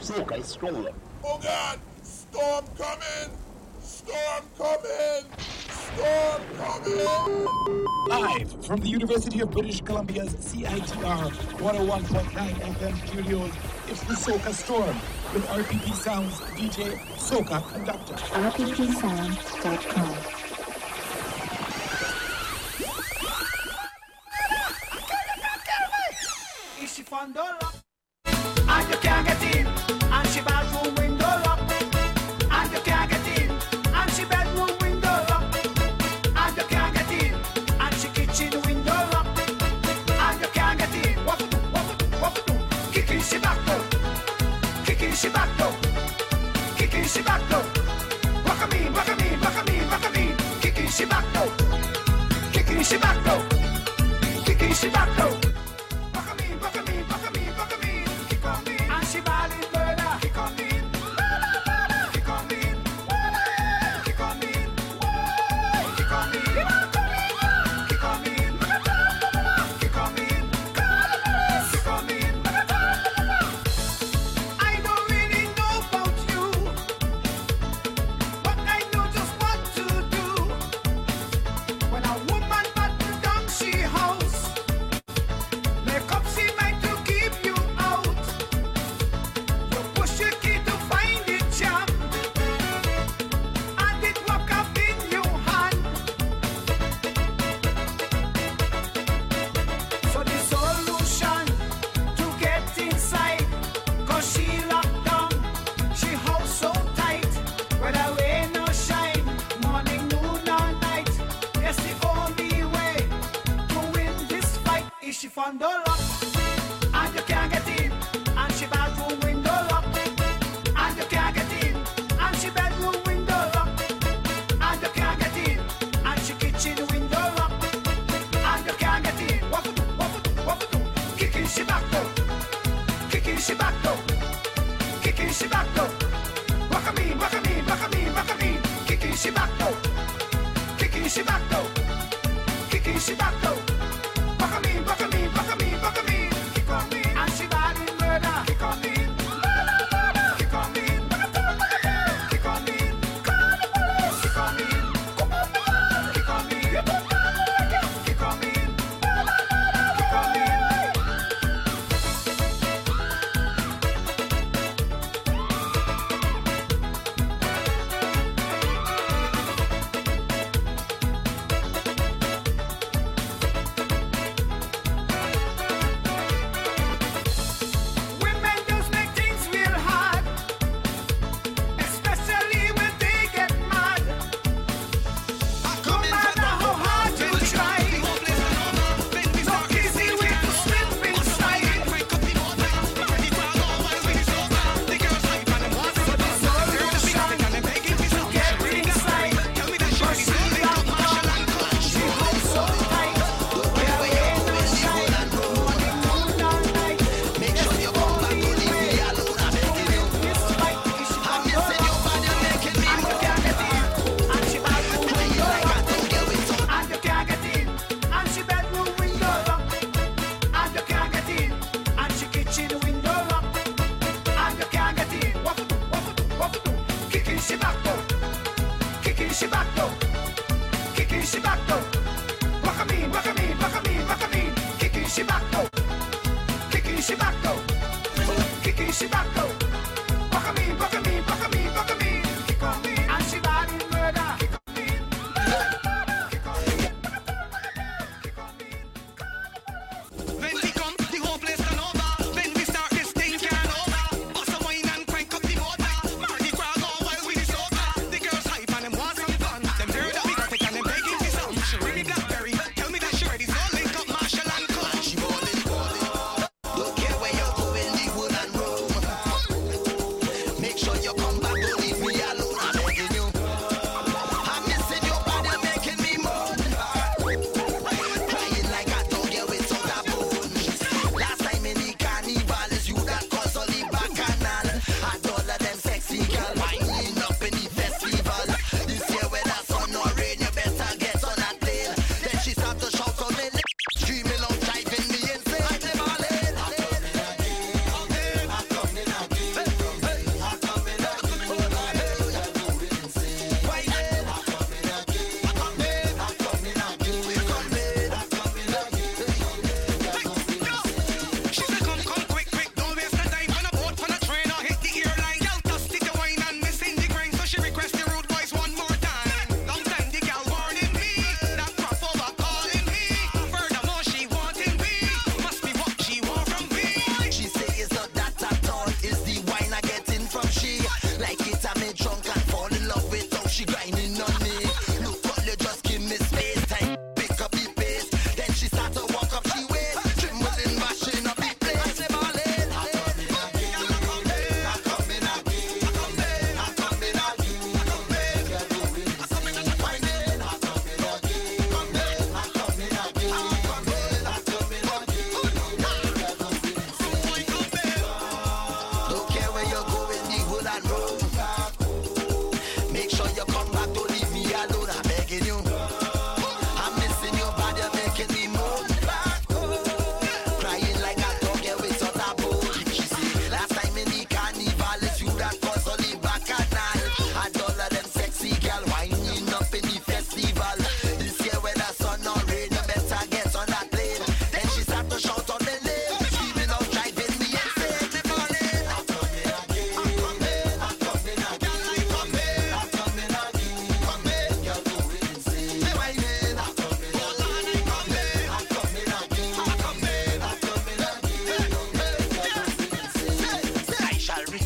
Soca is strolling. Oh God! Storm coming! Storm coming! Storm coming! Live from the University of British Columbia's CITR 101.9 FM studios, it's the Soca Storm with RPP Sounds DJ Soca Conductor. RPPSounds.com. And you can't get in, and she bathroom window locked. And you can't get in, and she bedroom window locked. And you can't get in, and she kitchen window locked. And you can't get in, what to do, what to do, what to do. Kicking she back though, kicking she back though, kicking she back though. Rock me, rock me, rock me, rock me. Kicking she back though, kicking she back though, kicking she back though.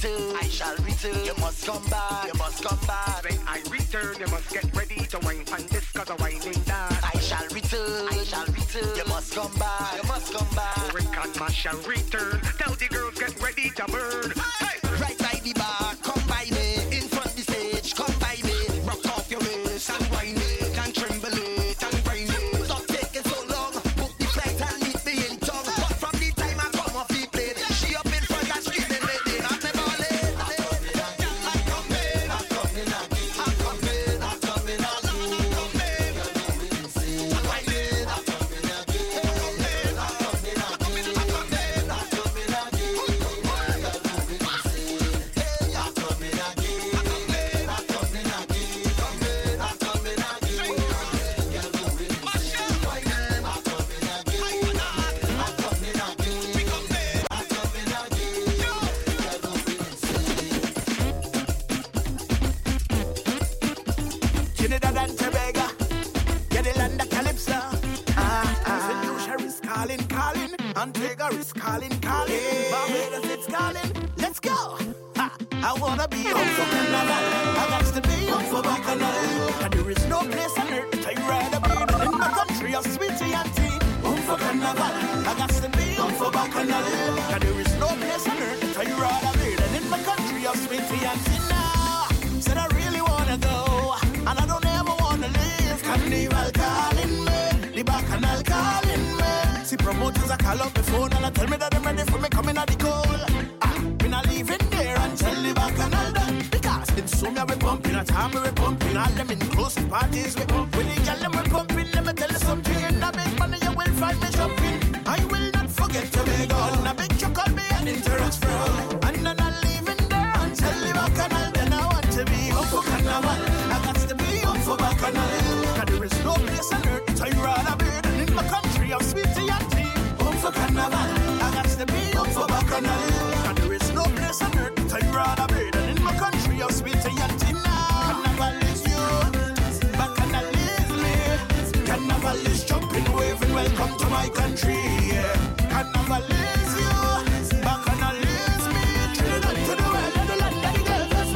return. I shall return. You must come back. You must come back. When I return, you must get ready to wine and this cause of whining that. I shall return. I shall return. You must come back. You must come back. Rick and Ma shall return. Tell the girls get ready to burn. Hey! Right by the bar, come by me. In front the stage, come by me. Rock off your waist and whine it and tremble it and grind it. Stop taking so long. Book the flight and meet me in tongue. But from the time I come off the plane, she up in front and screaming me. I'm never late. I'm coming, I'm coming, I'm coming, I'm coming, I'm coming, I'm coming. You're doing insane. I'm coming, I'm coming, I'm coming, I'm coming, I'm coming, I'm coming, I'm coming, I'm coming. You're doing insane. I'm coming again. I'm coming again. I'm coming again. You're doing insane. I'm coming again. I'm coming again. I'm coming again. You're doing insane. Trinidad and Tobago, get the land of Calypso. St. Lucia is calling, calling. Antigua is calling, calling. Barbados it's calling. Let's go. Ha, I wanna be home for Canada. I got to be home for Bacchanal. And there is no place on earth I'd rather be than in my country of sweetie and tea. Home for Carnival, I got to be home for Bacchanal. And there is no place on earth I'd rather be than in my country of sweetie and tea. Now, said I really wanna go, and I don't ever wanna leave. Carnival calling me, the Bacchanal calling me. See promoters I call up the phone and I tell me that they're ready for me coming at the call. We not leaving there until the Bacchanal done. Because in Sumia we pumping, at Hammer we pumping, all them in close parties we pumping. When the gallon we pumping, let me tell you something. In a big money you will find me jumping. I will not forget to be gone. In a big you call me an interest fraud. And I'm not leaving there until the Bacchanal. Then I want to be up for Carnival. I got to be up for Bacchanal. Cause there is no place on earth that I'd rather be than in my country of sweetie and tea. Up for Carnival. I got to be up for Bacchanal. On earth that I'd rather be than in my country of sweetie and tea. Carnival is you, Bacchanal is me. Carnival is jumping, waving, welcome to my country. Carnival is you, Bacchanal is me. Trinidad to the world and the land and the girl, there's no place I'd rather be. Oh,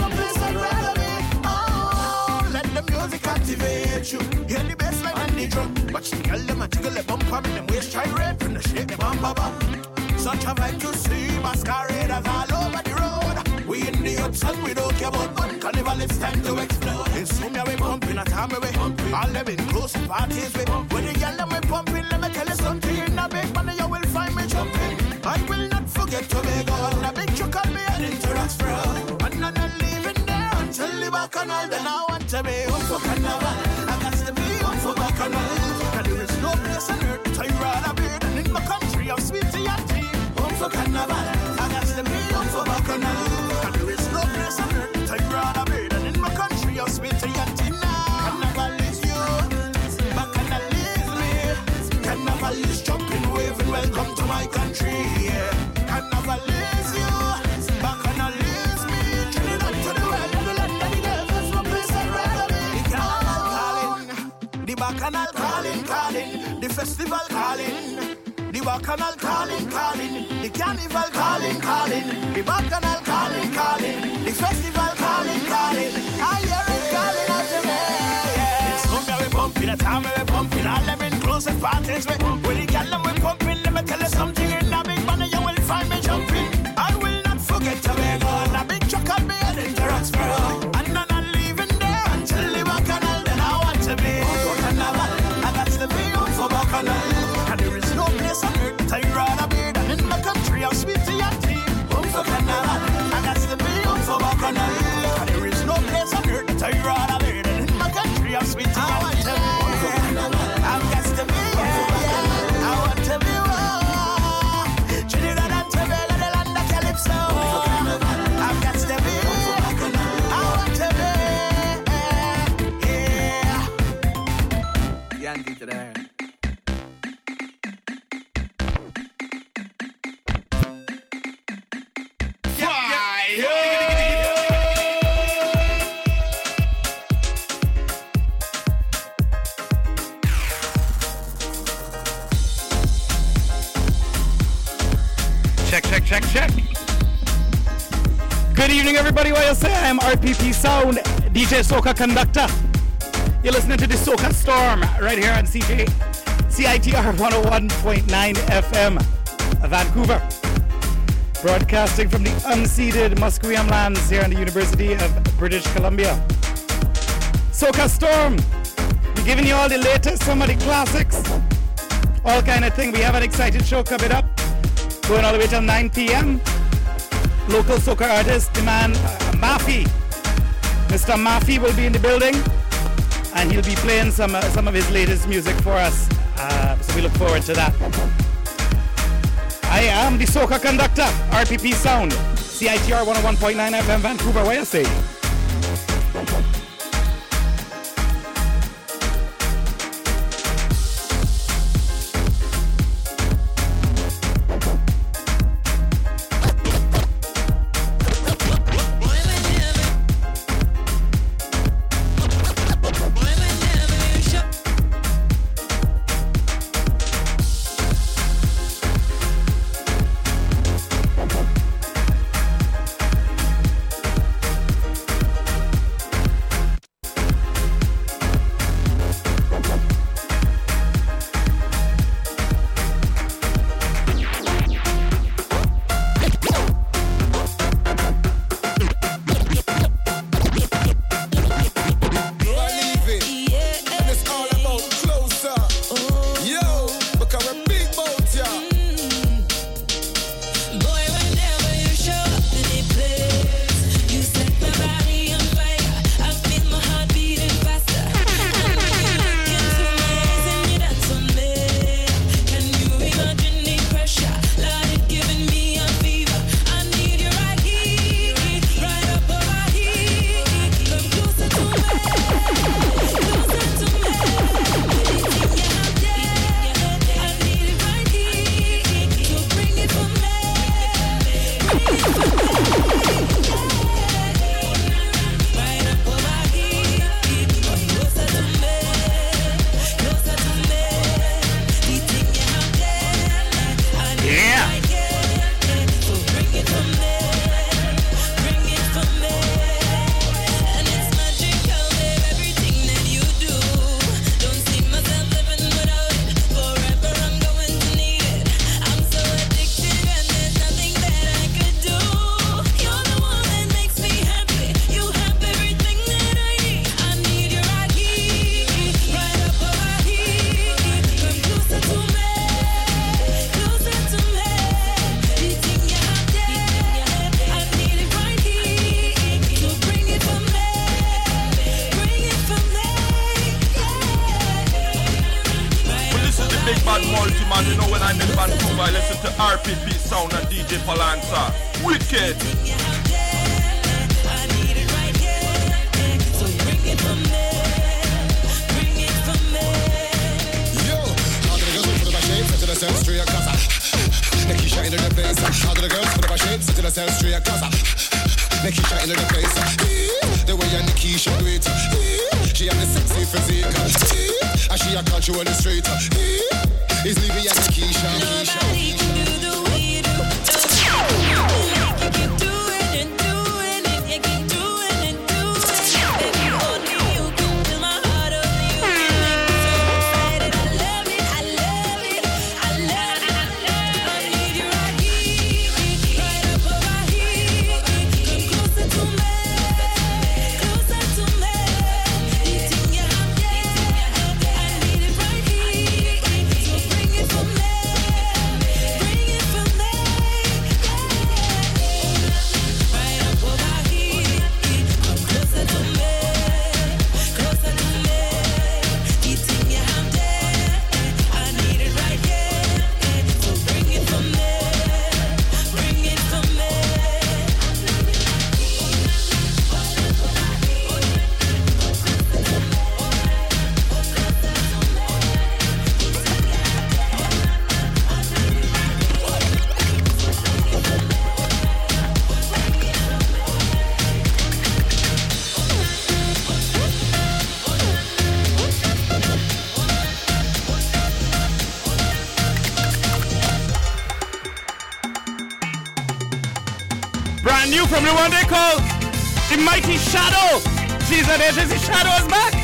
let the music captivate you. Hear the bass line and the drum. Watch the girl, them a jiggle, the bumper, and them waist gyrate and the shake, the bamba. Such a vibe to see masqueraders all over the road. We in the ups and we don't care about one. Carnival, it's time to explode. In Sumia we pumping, at Hammer we pumping, all them in close parties we pumping. When the yell them we pumping, let me tell you something. In a big money you will find me jumping. I will not forget to be gone. A big you call me an interest fraud. And I'm not leaving there until the Bacchanal. Then I want to be home for Carnival. I got to be home for Bacchanal. And there is no place on earth that I'd rather be than in my country of sweetie and tea. For Carnival, I got to be up for Bacchanal. And there is no place on earth that I'd rather be than in my country of sweetie and tea. Carnival is you, Bacchanal is me. Carnival is jumping, waving, welcome to my country. Carnival is you, Bacchanal is me. Trinidad to the world and the land and the girl, there's no place I'd rather be. The Carnival calling, the Bacchanal calling, calling, the festival calling. The Bacchanal calling, calling. The Carnival calling, calling. The Bacchanal calling, calling. The festival calling, calling. I hear it calling out to me. It's Sumia we pumping, at Hammer we pumping, all them in close and parties we pumping. When the gallon we pumping, let me tell you something. In a big money you will find me jumping. I will not forget to be gone. A big truck on me and interest for all. And I'm not leaving there until the Bacchanal. Then I want to be on for Carnival. I got to be on for Bacchanal. Place on earth that I'd rather be than in my country of sweetie and tea. Home for Carnival, I got to be home for Bacchanal. There is no place on earth that I'd rather be than in my country of sweetie and tea. Home for Carnival, I got to be home for. I want to be home. Trinidad and Tobago, the land of Calypso. Home for Carnival, I got to be home for Bacchanal. I want to be. Yeah. Yandy today. Check. Good evening, everybody. What you say? I'm RPP Sound, DJ Soca Conductor. You're listening to the Soca Storm right here on CITR 101.9 FM, Vancouver. Broadcasting from the unceded Musqueam lands here in the University of British Columbia. Soca Storm, we're giving you all the latest, some of the classics, all kind of thing. We have an exciting show coming up, going all the way till 9 p.m. Local soca artist, the man Mafi. Mr. Mafi will be in the building, and he'll be playing some of his latest music for us. So we look forward to that. I am the Soca Conductor, RPP Sound, CITR 101.9 FM, Vancouver. What do you say? Nikisha in the place. The way a Nikisha do it. She have the sexy physique. And she a control the street. It's Libby and Nikisha. Nobody can do the way you do. You keep doing and doing it. You keep doing and doing it. Baby, only you can fill my heart. Only you can make me so excited. I love it, I love it, I love it, I love it. I need you right up over here. Closer to me, eating your heart, I need it right here. from the one they call the Mighty Shadow. She's an agency. Shadow is back.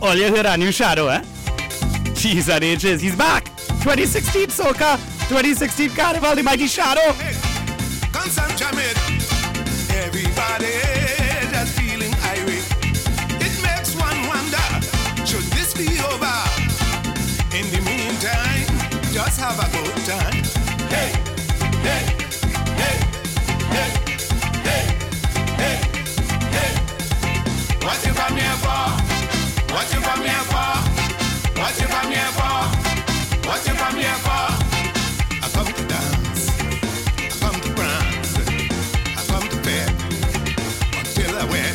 All you heard a new Shadow, eh? Jeez, that ages. He's back. 2016 Soca, 2016 Carnival, the Mighty Shadow. Hey, constant jam it. Everybody just feeling irate. It makes one wonder, should this be over? In the meantime, just have a good time. Hey, hey, hey, hey, hey, hey, hey. What you come here for? What you come here for? What you come here for? What you come here for? I come to dance, I come to prance, I come to bed until I win.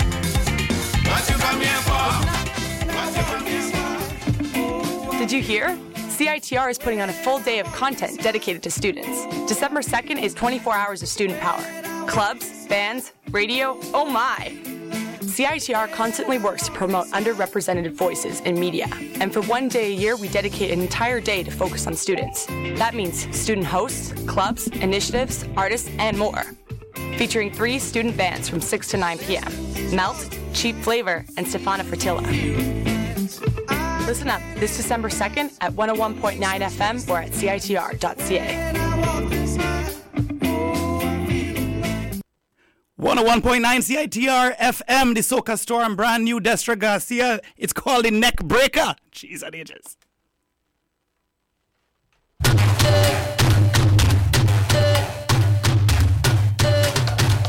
What you come here for? What you come here for? Did you hear? CITR is putting on a full day of content dedicated to students. December 2nd is 24 hours of student power. Clubs, bands, radio, oh my! CITR constantly works to promote underrepresented voices in media, and for one day a year, we dedicate an entire day to focus on students. That means student hosts, clubs, initiatives, artists, and more. Featuring 3 student bands from 6 to 9 p.m. Melt, Cheap Flavor, and Stefana Fertilla. Listen up this December 2nd at 101.9 FM or at CITR.ca. 101.9 CITR FM, the Soca Storm, brand new Destra Garcia. It's called the Neck Breaker. Jeez, and ages.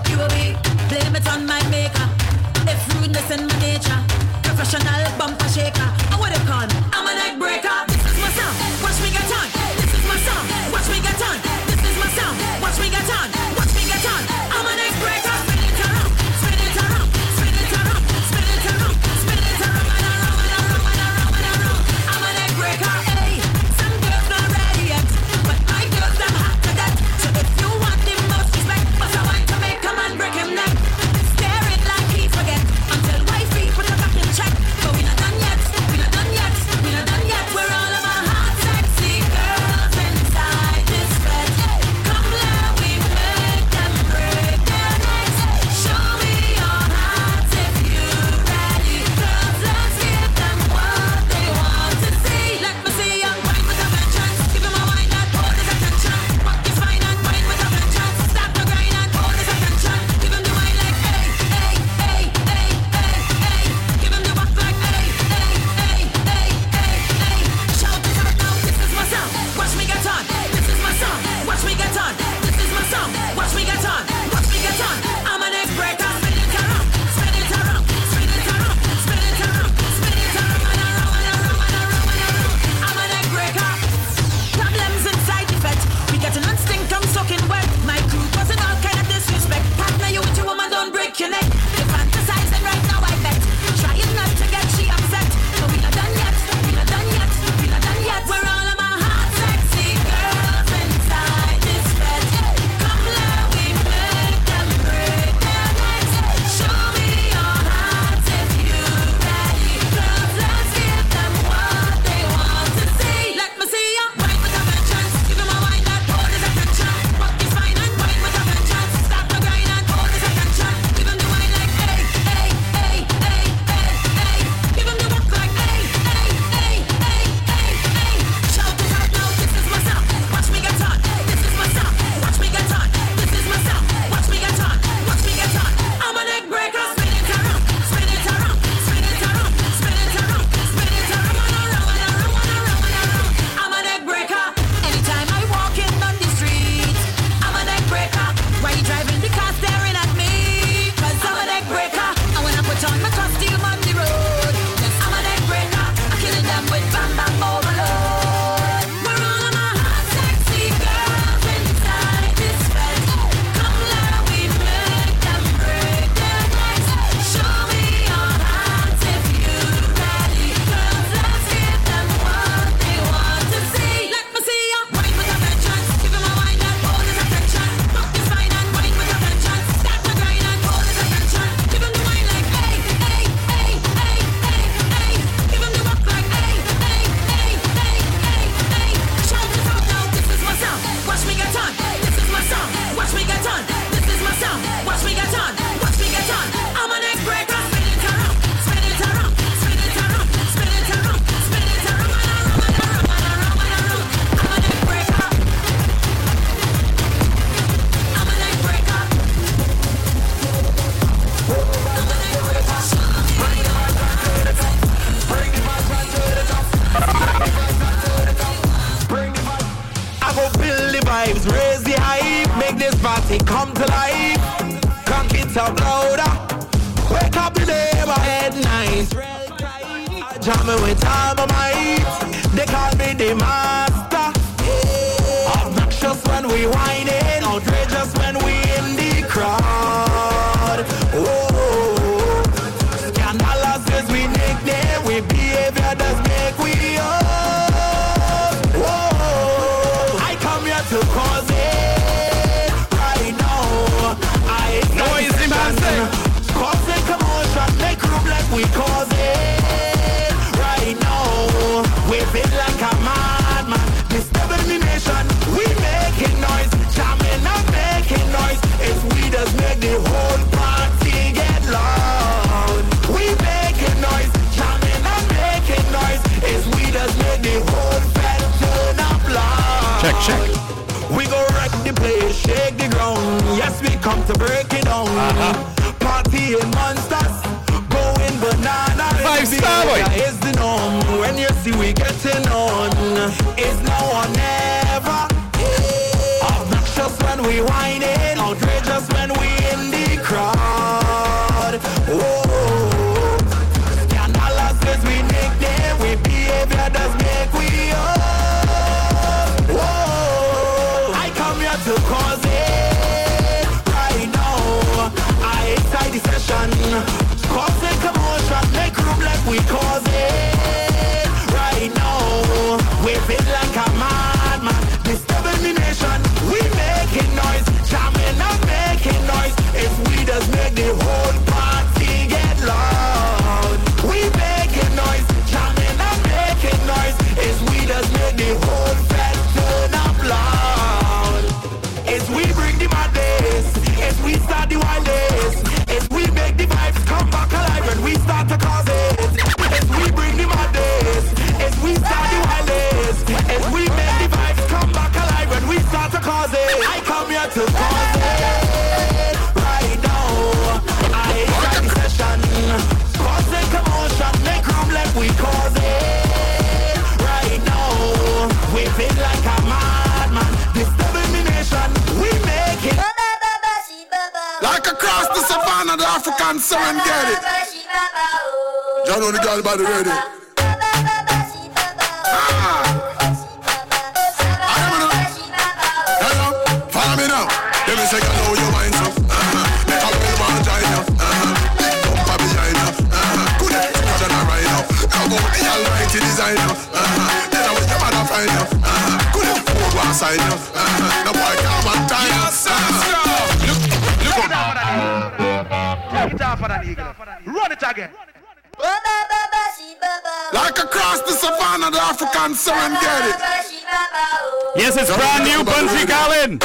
You will be blame it on my maker. If rudeness in my nature, professional bumper shaker. I would have gone. I'm a neck breaker. This is my sound. Watch me get on. This is my sound. Watch me get on. This is my sound. Watch me get on. Watch me get on. I'm a neck breaker. Some girls not ready yet, but I streets are louder. Wake up in my head nice. I jam it with all my might. They call me the master. Obnoxious when we whining, outrageous when we in the crowd. Oh, scandalous is we nickname. We behavior does make we up. Whoa, I come here to cause it right now. I noisy man say, cause the commotion, make room like we cause it right now. We feel like a madman, disturbing the nation. We making noise, jamming and making noise. If we just make the whole party get loud. We making noise, jamming and making noise. If we just make the whole fat turn up loud. Check, check. We go wreck the place, shake the ground. Yes, we come to break it down. Party in monsters, going banana. Five star boy. Is the norm. When you see we getting on, it's now or never. Obnoxious when we whining, outrageous when we in the crowd. Oh, scandalous is we nickname. We behavior does make we up. Whoa, I come here to cause it right now. I excite the session. Cause a commotion, make room like we cause it right now. We feel like a madman, disturbing the nation. We making noise, jamming and making noise. If we just make the whole party get loud. We making noise, jamming and making noise. If we just make the whole fest turn up loud. If we bring the madness, if we start the wildest, if we make the vibes come back alive when we start to cause it. As we bring the madness, as we start the wildest, as we make the vibes come back alive when we start to cause it. I come here to cause it right now. I start the session, cause a commotion, make room like we cause it right now. We feel like a madman, disturbing the nation. We make it like across the savannah, the African Serengeti. John only got by the radio. I am in the follow me now. Let me say, I know your mind. They talk me about China. Big bumper behind her. Good day, John, I ride up. Now go be a mighty designer. Then I was the mother find her. Good day, four glass I know. Now boy, come on, time. Run it again. Like across the savannah, the African Serengeti. Yes, it's brand new Bunji Garlin.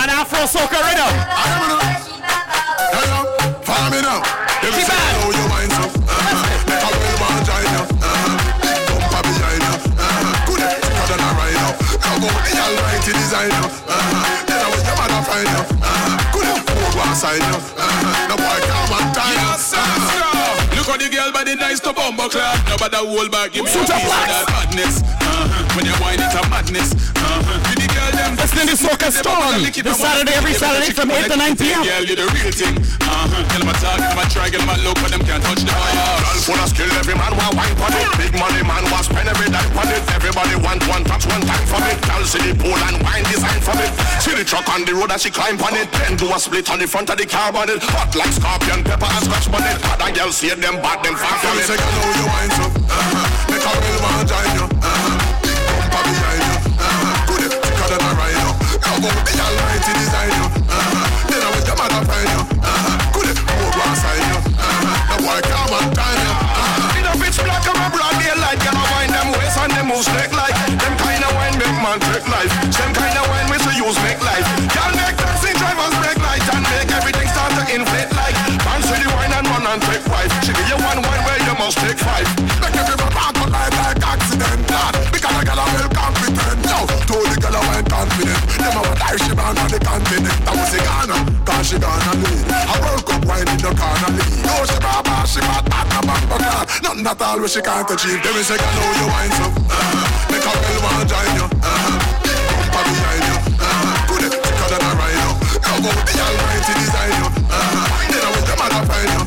An Afro soca rhythm. Follow me now. Keep on. Know your mind, so. They call me Mangina. Big bumper behind her. Good day, Jordan and Rhino. Now go be a mighty designer. Then I was your mother find her. No boy come and tie us. Look at the girl by the nice to bumbo clap. Nobody hold back, give me a piece of that madness. When you wine it's a madness. With the girl them. Listening to Soca Storm this Saturday, every Saturday from 8 to 9 p.m. Girl, you the real thing. Tell them I talk, tell them I try, get my look, but them can't touch the fire. Girl full of skill, every man want wine for it. Big money man want spend every dime for it. Everybody want one touch, one time for it. Girl see the pool and wine design for it. See the truck on the road and she climb on it. Then do a split on the front of the car on it. Hot like scorpion, pepper and scratch on it. Other girl see it, them bad, them far from it. Girl say, I know you wine so. They call me Mangina. Big bumper behind you. Good it, thicker than a rhino. Now go be a mighty designer. Then I wish the mother find you. Good it, go grass on you. Now boy come and time you. In a pitch black of a broad daylight, girl I wind them waist and them moves neck like. Them kind of wine make man take life. Them kind of wine which you use make life. Girl make taxi drivers break light and make everything start to inflate like. Bounce with the wine and run and take five. She give you one wine where you must take five. Make everybody back on life like accidental. Because I got a well confident. Yo, to the girl I went confident. Never would I she man on the continent. I was in Ghana, cause she gonna lead. I broke up wine in the corner lead. No, she bad, she bad, bad, bad, bad, bad, bad. Nothing at all where she can't achieve. They will say, I know you wine so. Make a girl wanna join you. Big bumper behind you. Good it, thicker than a rhino. Now go out the almighty designer. Then I want the mother find you.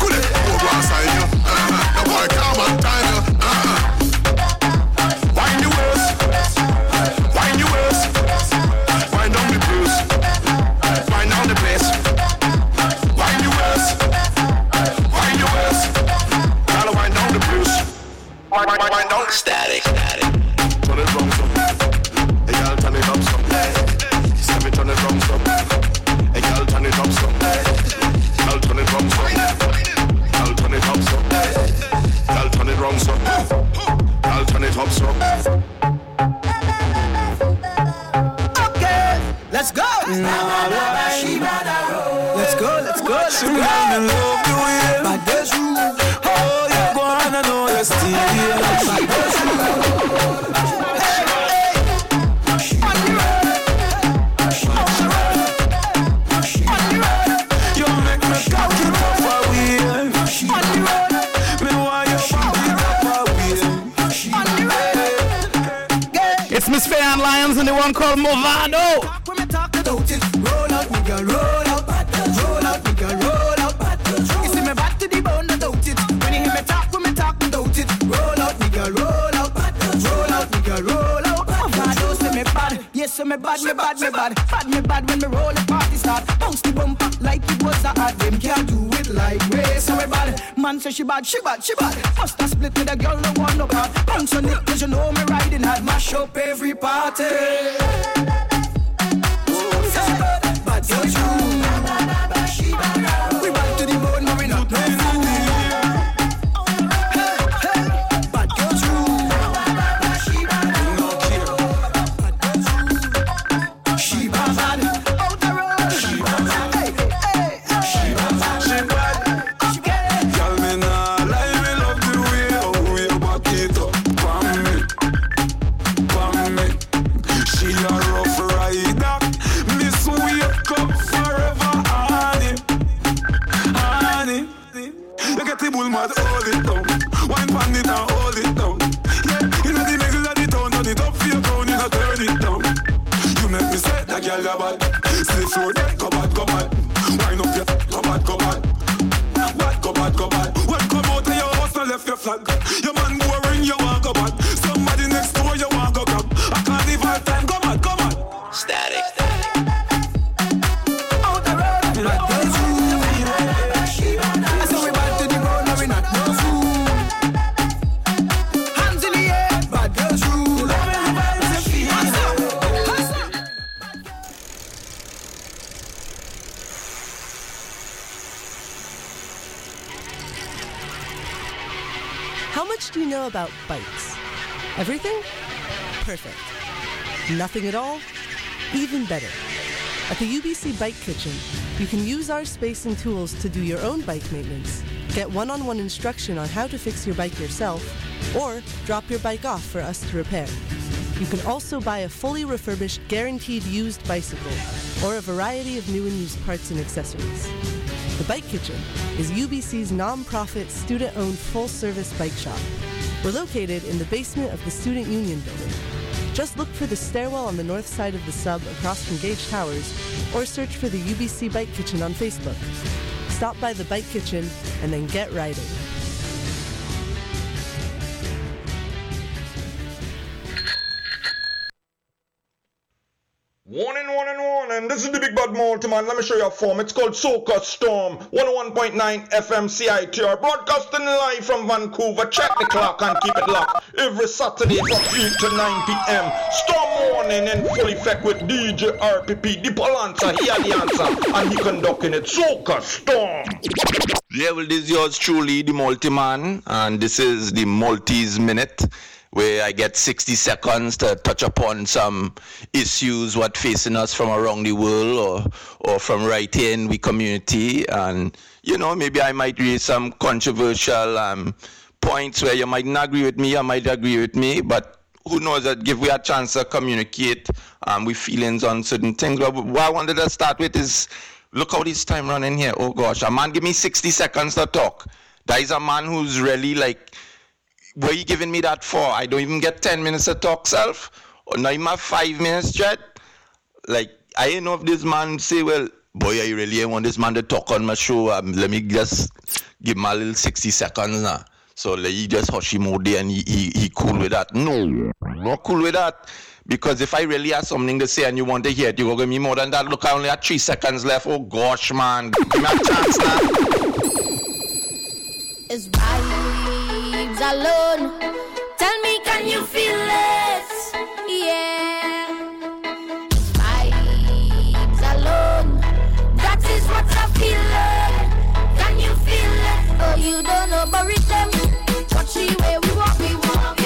Could it go outside you? The boy come and time you. Wind the waist, wind the waist, wind down the blues, wind down the place. Wind the waist, wind the waist, gotta wind down the blues, wind down the static. Called Movado. Don't it roll out, nigga, roll out, battles, roll out, nigga, roll out, battles. You see me back to the bone, don't it. When you hear me talk, when me talk, don't it. Roll out, nigga, roll out, battles, roll out, nigga, roll out, battles. See me bad, yes, see me bad, me bad, me bad, bad me bad when me roll the party start. Bounce the bumper like it was a hard game, can't do it like way. So me bad, man say she bad, she bad, she bad. First I split with a girl, no one no part. Bounce on it, cause you know me riding hard, mash up every party. About bikes. Everything? Perfect. Nothing at all? Even better. At the UBC Bike Kitchen, you can use our space and tools to do your own bike maintenance, get one-on-one instruction on how to fix your bike yourself, or drop your bike off for us to repair. You can also buy a fully refurbished, guaranteed used bicycle, or a variety of new and used parts and accessories. The Bike Kitchen is UBC's non-profit, student-owned, full-service bike shop. We're located in the basement of the Student Union building. Just look for the stairwell on the north side of the sub across from Gage Towers, or search for the UBC Bike Kitchen on Facebook. Stop by the Bike Kitchen and then get riding. Warning, this is the Big Bad Multi Man. Let me show you a form. It's called Soca Storm, 101.9 FM CITR, broadcasting live from Vancouver. Check the clock and keep it locked. Every Saturday from 8 to 9 p.m. Storm Warning in full effect with DJ RPP, the Polancer, he had the answer, and he conducting it. Soca Storm. Yeah, well, this is yours truly, the Multi Man, and this is the Multi's Minute, where I get 60 seconds to touch upon some issues what facing us from around the world or from right here in the community. And, you know, maybe I might raise some controversial points where you might not agree with me, I might agree with me, but who knows, that give we a chance to communicate with feelings on certain things. But what I wanted to start with is, look how this time running here. Oh, gosh, a man give me 60 seconds to talk. That is a man who's really like, what are you giving me that for? I don't even get 10 minutes to talk, self, or not even my 5 minutes, Jed. Like, I ain't know if this man say, well, boy, I really want this man to talk on my show. Let me just give him a little 60 seconds now. So like, he just hush him out there and he cool with that. No, not cool with that. Because if I really have something to say and you want to hear it, you're going to give me more than that. Look, I only have 3 seconds left. Oh, gosh, man. Give me a chance now. It's vibes alone. Tell me, can you feel it? Yeah. It's vibes alone. That is what I feel. Can you feel it? Oh, you don't know, but rhythm. Touchy way we walk, we walk.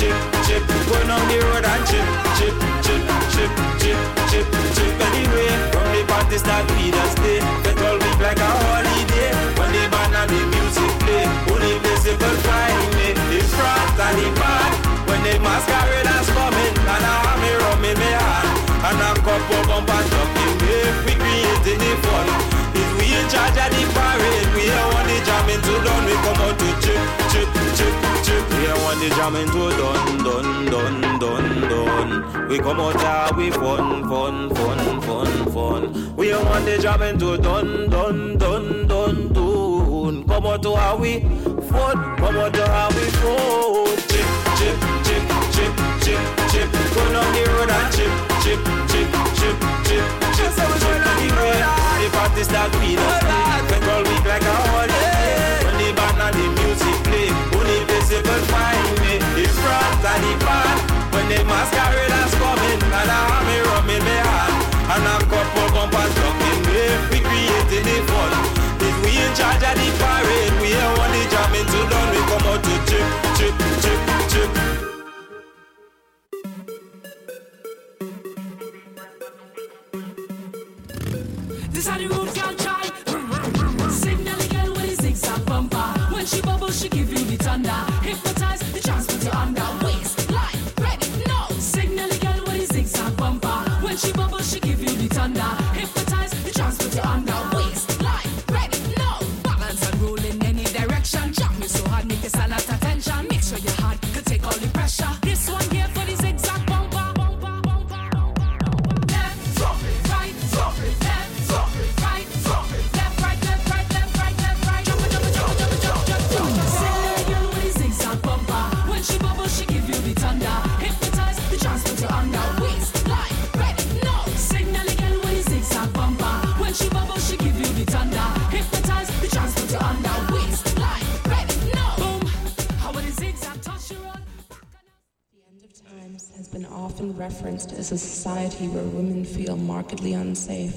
chip, chip. Going on the road and chip, chip, chip, chip, chip, chip, chip. Anyway, from the party start we just stay. Get all week like a holiday. When the band and the music play, only visible flying in the front and the back. When the masquerade is coming, and I have me rum in my hand, and a couple bump and jump in wave, we creating the fun. We in charge of the parade, we don't want the jamming to done. We come out to chip, chip, chip, chip. We don't want the jamming to done. We come out here with fun. We don't want the jamming to done. Come out to how we fun, come out to how we fun. Chip, chip, chip, chip, chip, chip. Go down the road and chip, chip, chip, chip, chip, chip, chip. The party start with us, spend all week like a holiday. When the band and the music play, only visible find me. The front and the back, when the masquerade is coming, and I have me rum in my hand, and a couple bumpers talking. We creating the fun. If we in charge of the parade, we ain't want the jamming to done. We come out to chip, chip, chip, chip. This how the road girl try. Signal the girl with the zigzag bumper. When she bubbles, she give you the thunder. Hypnotize the transport you under. Waist, line, ready, no. Signal the girl with the zigzag bumper. When she bubbles, she give you the thunder. Hypnotize the transport you under. Waist, line, ready, no. Balance and roll in any direction. Jump me so hard, make this a lot of tension. Make sure your heart could take all the pressure. This one here for the zigzag bumper. Often referenced as a society where women feel markedly unsafe,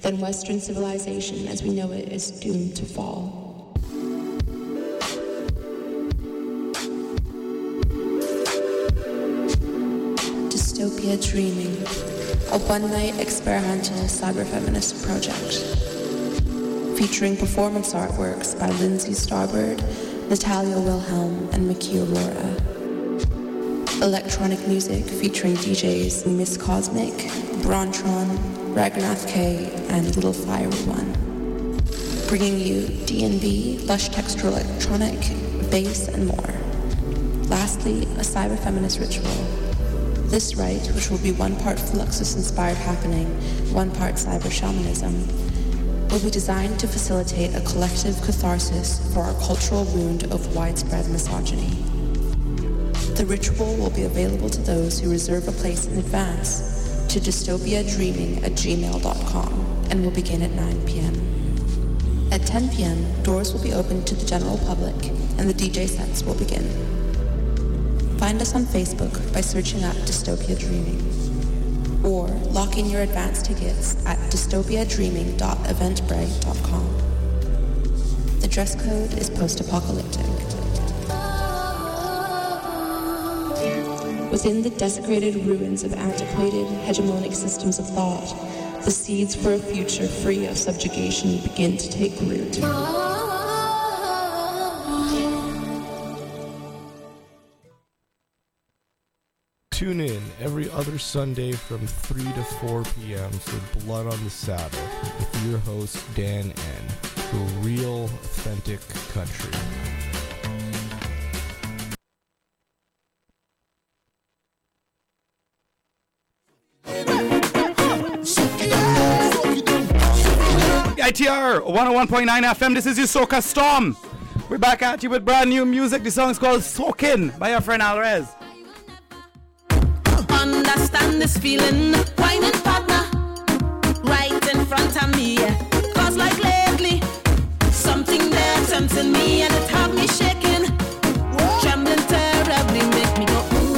then Western civilization as we know it is doomed to fall. Dystopia Dreaming, a one-night experimental cyberfeminist project, featuring performance artworks by Lindsay Starbird, Natalia Wilhelm, and Maki Aurora. Electronic music featuring DJs Miss Cosmic, Brontron, Ragnaroth K, and Little Fiery One. Bringing you D&B, lush texture electronic, bass, and more. Lastly, a cyberfeminist ritual. This rite, which will be one part Fluxus-inspired happening, one part cyber-shamanism, will be designed to facilitate a collective catharsis for our cultural wound of widespread misogyny. The ritual will be available to those who reserve a place in advance to dystopiadreaming@gmail.com and will begin at 9 p.m. At 10 p.m., doors will be opened to the general public and the DJ sets will begin. Find us on Facebook by searching up Dystopia Dreaming or lock in your advance tickets at dystopiadreaming.eventbrite.com. The dress code is post-apocalyptic. Within the desecrated ruins of antiquated, hegemonic systems of thought, the seeds for a future free of subjugation begin to take root. Tune in every other Sunday from 3 to 4 p.m. for Blood on the Saddle with your host, Dan N., the real, authentic country. CITR 101.9 FM, this is your Soca Storm. We're back at you with brand new music. The song's called Soakin' by our friend Alrez. Understand this feeling, whining partner, right in front of me. Cause like lately, something there tempting me and it have me shaking, trembling terribly, make me go ooh.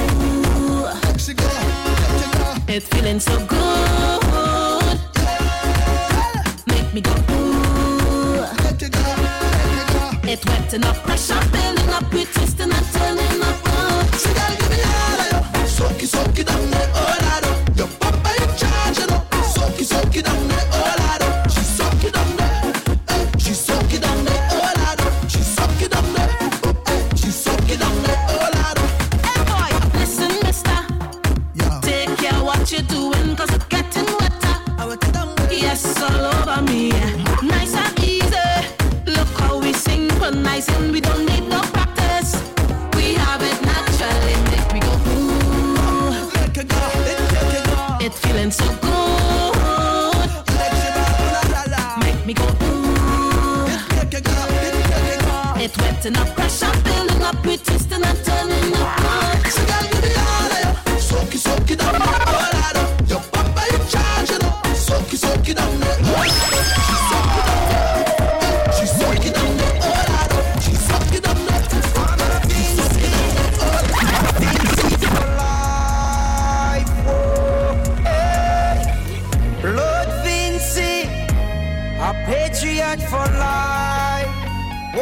It's feeling so good. Me go, ooh. It's wet enough, pressure building up, we twisting and turning up. She gotta give me practicing, we don't need no practice. We have it naturally, make me go ooh. It's feeling so good. Make me go ooh. It's wet enough, crash up, building up, we're twisting and turning up. Soaky, soaky down, your papa in charge, you know. Soaky, soaky down, for life. Oh, oh.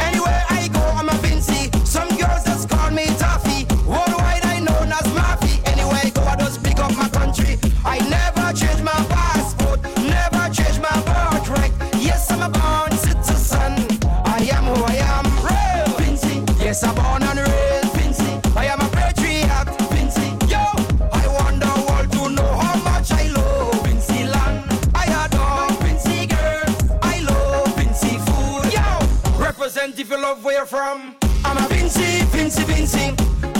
Anywhere I go, I'm a Vinci. Some girls just call me Taffy. Worldwide, I know as Mafi. Anywhere I go, I just pick up my country. I never change my passport, never change my birthright. Yes, I'm a born citizen. I am who I am. Real Vinci. Yes, I'm born and real Vinci. I am a patriot. Vinci. Yo, I want the world to know how much I love Vinci land. If you love where you're from, I'm a Vinci, Vinci, Vinci,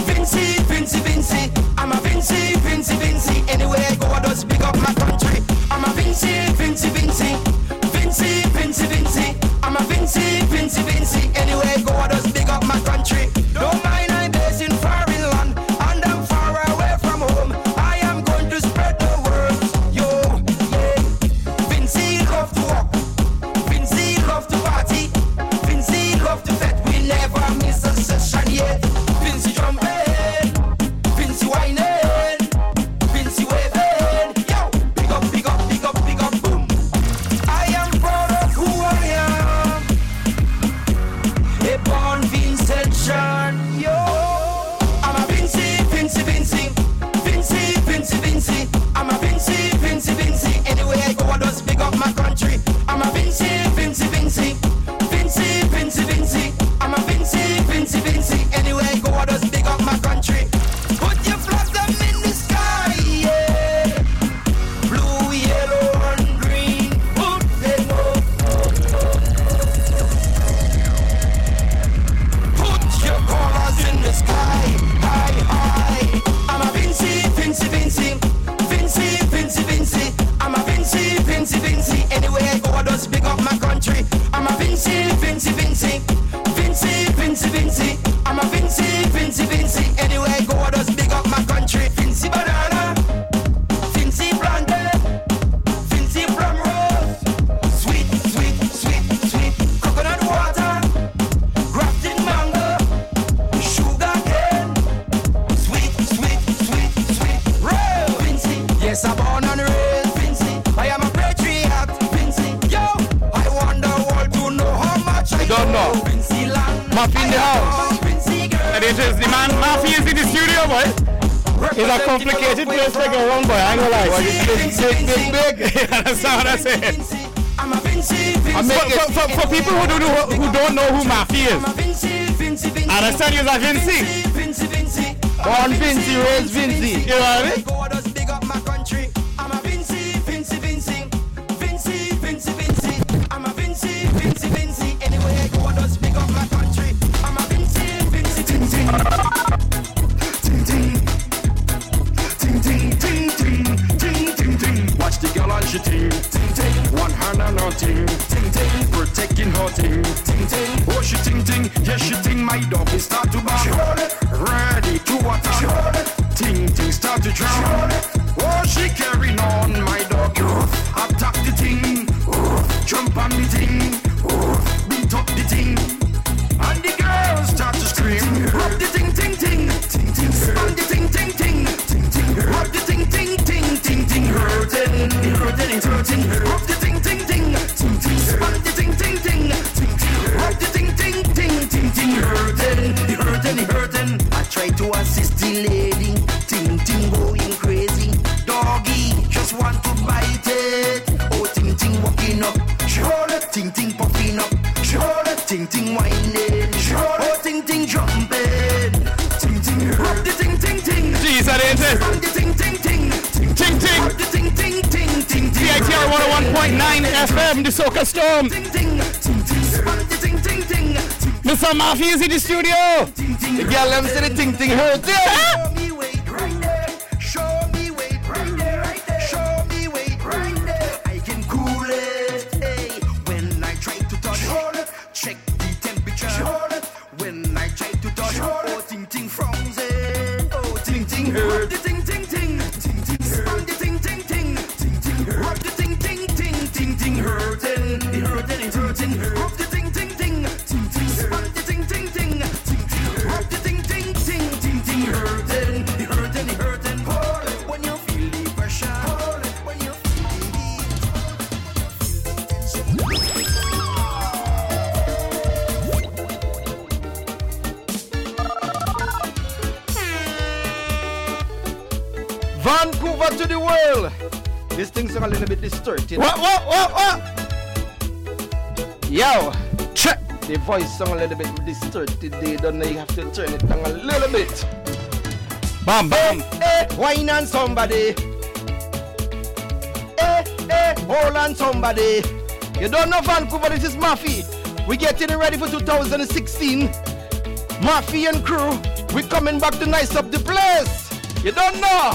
Vinci, Vinci, Vinci. I'm a Vinci, Vinci, Vinci. Anywhere I go, I just pick up my country. I'm a Vinci, Vinci, Vinci, Vinci, Vinci, Vinci. I'm a Vinci, Vinci, Vinci. Anywhere I go, I just pick up my country. Don't mind I'm based in foreign land, and I'm far away from home. I am going to spread the word. Yo, yeah. Vinci love to walk, Vinci love to party. Vinci love to fet, we never miss a session yet. Vinci jumping, Vinci whining, Vinci waving. Yo, big up, big up, big up, big up, boom. I am proud of who I am. A born Vincentian, yo. I'm a Vinci, Vinci, Vinci, Vinci, Vinci, Vinci. I'm a Vinci, Vinci, Vinci. Anywhere I go, I just big up my country. I'm a Vinci, Vinci, Vinci. Vinci, Vinci, Vinci, I'm a Vinci, Vinci, Vinci. Anywhere I go, I just pick up my country. Put your flag them in the sky, yeah. Blue, yellow, and green. Put them up. Put your colors in the sky, high, high. I'm a Vinci, Vinci, Vinci, Vinci, Vinci, Vinci. I'm a Vinci, Vinci, Vinci. Anywhere I go, I just pick up my country. I'm a Vinci, Vinci, Vinci, Vinci, Vinci, Vinci. I'm a Vinci, Vinci, Vinci. Anywhere I go, I just big up my country. Vinci banana, Vinci plantain, Vinci primrose. Sweet, sweet, sweet, sweet. Coconut water, grafting mango, sugar cane. Sweet, sweet, sweet, sweet. Real Vinci. Yes, I'm born on real Vinci. I am a patriot, Vinci. Yo, I want the world to know how much I don't know. Mafi in the house. And it is the man. Mafi is in the studio, boy. It's a complicated place to go wrong, boy. I ain't gonna lie. It's big. That's all I said. For people who don't know who Mafi is, I understand you're a Vinci. Born Vinci, raised Vinci. You know what I mean? Ting ting, one hand and her ting, ting ting, protecting her ting, ting ting. Oh she ting ting, yes she ting. My dog is start to bark. She hold it, ready to water. She hold it, ting ting start to drown. She hold it, oh she carrying on. My dog, attack the ting, jump on the ting, beat up the ting, and the girls start to scream. Rub the ting ting ting, ting ting, and the ting ting ting, ting ting, rub the ting ting ting. Ting ting hurting, hurting, hurting, up the ting ting ting, ting ting, spun the ting ting ting, ting ting, up the ting ting ting, ting ting hurting, hurting, hurting. I try to assist the lady, ting ting going crazy. Doggy just want to bite it. Oh ting ting walking up, she hold it, ting ting popping up, she hold it, ting ting whining, she hold it, oh ting ting jumping, ting ting hurt the ting ting ting. Jeez, I didn't say. Ting ting. CITR 101.9 FM, the Soca Storm. Ting ting. Mr. Mafi is in the studio. The girl them say the ting ting hurt. Yeah. A little bit distorted. What? Yo, check. The voice sound a little bit distorted. They don't know you have to turn it down a little bit. Bam, bam. Hey, wine on somebody. Hey, hold on somebody. You don't know Vancouver, this is Mafi. We getting ready for 2016. Mafi and crew, we coming back to nice up the place. You don't know.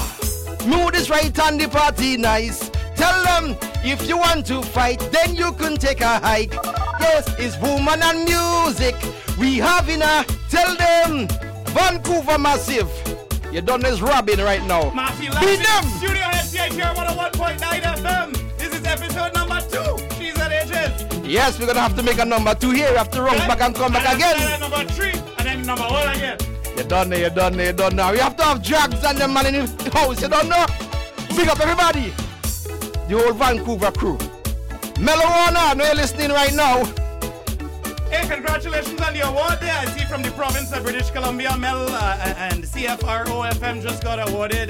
Mood is right on the party, nice. Tell them, if you want to fight, then you can take a hike. This is woman and music. We having a, tell them, Vancouver Massive. You done this robbing right now. Mafi Beat them. Studio at CITR 101.9 FM. This is episode number 2. She's an agent. Yes, we're going to have to make a number 2 here. We have to run back and come back again. Number 3 and then number 1 again. You done it, you done it, you done now. We have to have drugs and the man in the house. You don't know? Big up everybody. The whole Vancouver crew. Melo Warner, I know you're listening right now. Hey, congratulations on the award there. I see from the province of British Columbia, Mel and CFROFM just got awarded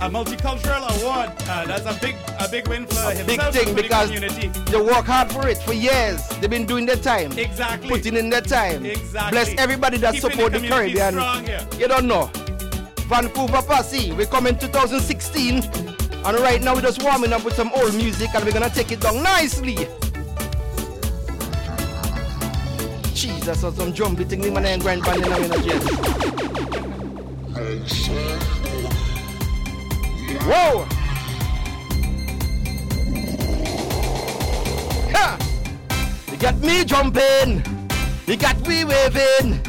a multicultural award. That's a big win for himself. Big thing, because they work hard for it for years. They've been doing their time. Exactly. Putting in their time. Exactly. Bless everybody that supports the Caribbean. Strong, yeah. You don't know. Vancouver Posse, we come in 2016. And right now we're just warming up with some old music and we're gonna take it down nicely. Jesus, or some drum beating me and grand band in a minute. Whoa! Ha! You got me jumping, you got me waving,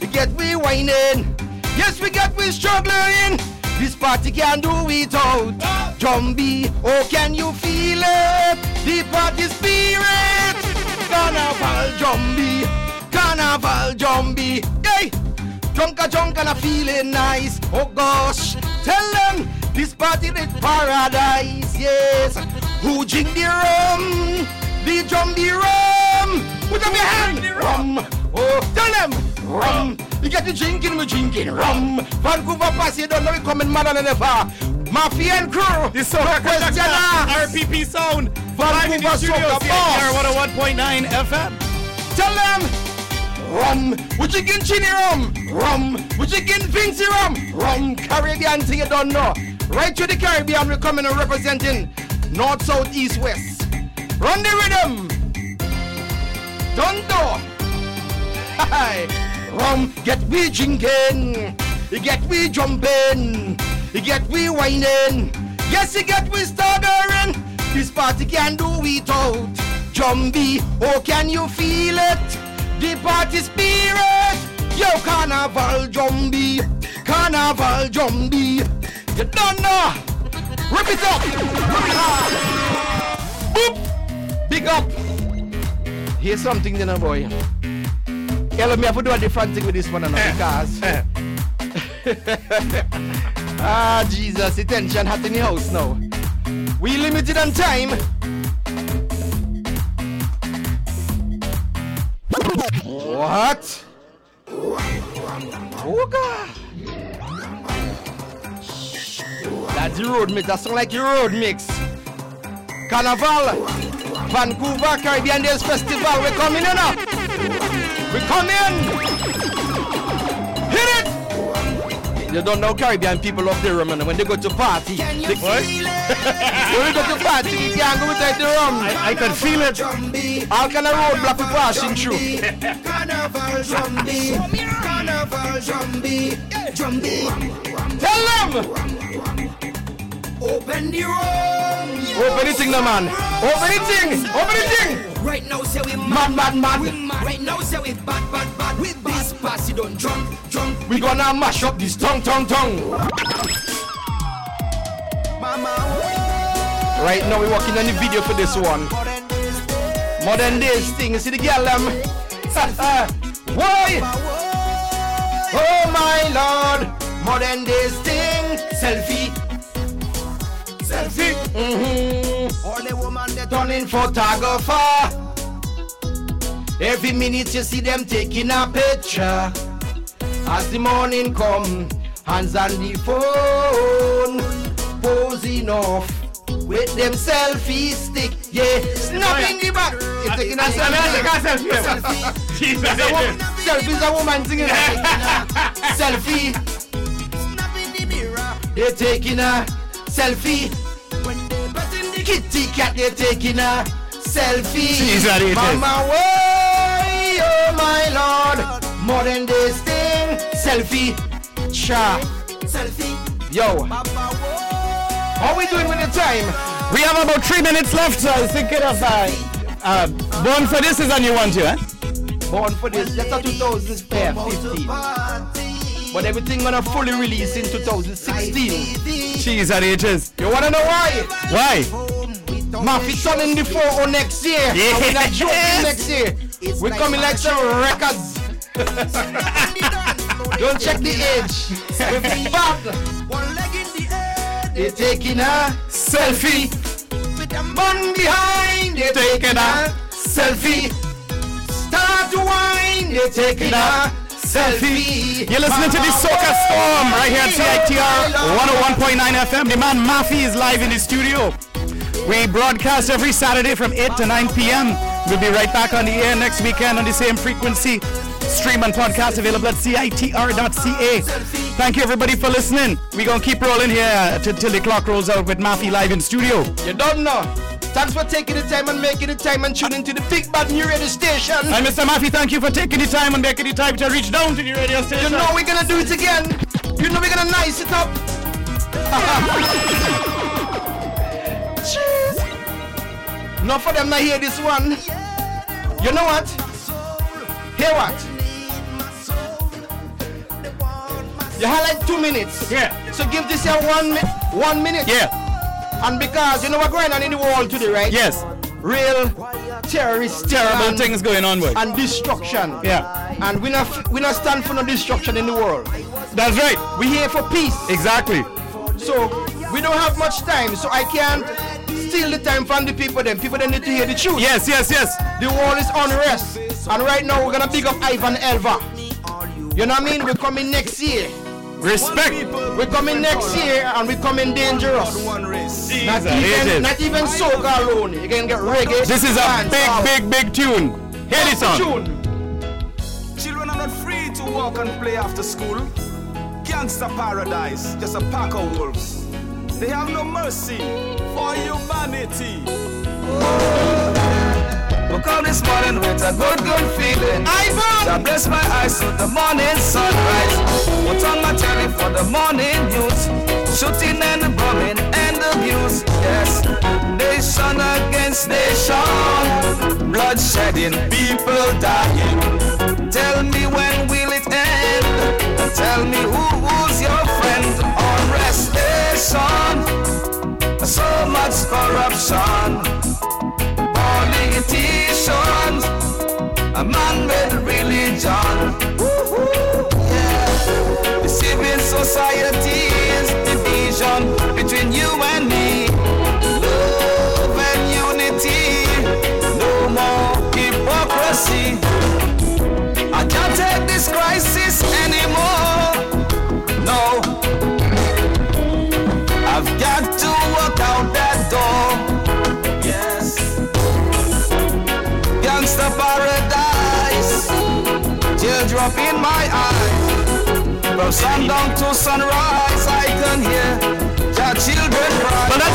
you got me whining, yes, we got me struggling. This party can't do without Jumbie, oh can you feel it? The party spirit. Carnival Jumbie, Carnival Jumbie. Hey, Junka Junka na feeling nice. Oh gosh, tell them this party is paradise. Yes, who drink the rum? The Jumbie rum. Put up your hand. Rum. Oh, tell them. Rum, you get to drinking, we drinking rum. Vancouver Pass, you don't know we coming madder than ever. Mafia and crew, the Soca Conductor, RPP Sound, Vancouver Soca Boss, 101.9 FM. Tell them, rum, we drinking Chini rum, rum, we drinking Vinci rum, rum, Caribbean thing you don't know. Right to the Caribbean, we coming and representing North, South, East, West. Run the rhythm. Don't do. Hi. Rum, get we drinking, you get we jumping, you get we whining, yes, you get we staggering. This party can do without Jumbie, oh can you feel it? The party spirit. Yo, Carnival Jumbie, Carnival Jumbie. You don't know. Rip it up. Ah. Boop. Big up. Here's something then, boy. Hello, me have to do a different thing with this one and all because ah Jesus, the tension hot in the house now. We limited on time. What? Oh God. That's the road mix, that sound like your road mix. Carnival, Vancouver Caribbean Days Festival, we're coming in now. We come in! Hit it! You don't know Caribbean people up there, man. When they go to party, they feel it. When we go to party, we can't go without the rum. I can feel it. All kind of roadblock we passing through. Carnival zombie, carnival zombie, zombie. Tell them. Open the room. Open the thing, no man. Open the thing. Open the thing. Right now, say we mad, mad, mad. Right now, say we bad, bad, bad. With this pass, you don't drunk, drunk. We gonna mash up this tongue, tongue, tongue. Mama. Right now, we working on the video for this one. Modern days thing. You see the girl, them. Why? Oh my lord. Modern days thing. Selfie. Selfie. Mm-hmm. Only woman that turning photographer. Every minute you see them taking a picture. As the morning come, hands on the phone, posing off with them selfie stick. Yeah, snapping the back. It's taking a selfie. Selfie. Selfie is a woman singing. Selfie. Snapping the mirror. They're taking a selfie. Kitty cat, they're taking a selfie. Mama, way, oh my lord. Modern day thing. Selfie. Cha. Selfie. Yo. How we doing with the time? We have about 3 minutes left, so I was thinking of Born for This is a new one too, eh? Born for This. That's a 2015. But everything gonna fully release in 2016. Jeez, that it is. You wanna know why? Why? Mafi turning the 4-0 next year. Yeah. And we're not joking next year. We're coming like some records. Don't check the age. We're back. One leg in the air. They're taking a selfie. With a man behind. They're taking a selfie. Start to whine. They're taking a selfie. You're listening to the Soca Storm right here at CITR 101.9 FM. The man Mafi is live in the studio. We broadcast every Saturday from 8 to 9 p.m. We'll be right back on the air next weekend on the same frequency. Stream and podcast available at CITR.ca. Thank you everybody for listening. We're going to keep rolling here till the clock rolls out with Mafi live in studio. You don't know. Thanks for taking the time and making the time and tuning to the big bad new radio station. And Mr. Mafi, thank you for taking the time and making the time to reach down to the radio station. You know we're gonna do it again. You know we're gonna nice it up. Jeez. Not for them to hear this one. You know what? Hear what? You highlight 2 minutes. Yeah. So give this here 1 minute. Yeah. And because you know what's going on in the world today, right? Yes. Real terrorist, terrible things going on with. And destruction. Yeah. And we not stand for no destruction in the world. That's right. We're here for peace. Exactly. So we don't have much time, so I can't steal the time from the people then. People then need to hear the truth. Yes, yes, yes. The world is unrest. And right now we're gonna pick up Ivan Elva. You know what I mean? We're coming next year. Respect. We're coming next year and we're coming dangerous. Not even soca alone. You can get reggae. This is a big tune. Hear this song. Children are not free to walk and play after school. Gangster paradise, just a pack of wolves. They have no mercy for humanity. Woke up this morning with a good feeling. I bless my eyes with the morning sunrise. Put on my telly for the morning news. Shooting and bombing and abuse. Yes, nation against nation. Blood shedding, people dying. Tell me when will it end? Tell me who's your friend? Unrest nation. So much corruption. Politicians, a man-made religion. Yeah. The civil society is division between you and me. Love and unity, no more hypocrisy. I can't take this crisis anymore. No, I've got to walk out that door. The paradise, teardrop in my eyes. From sundown to sunrise, I can hear the children cry.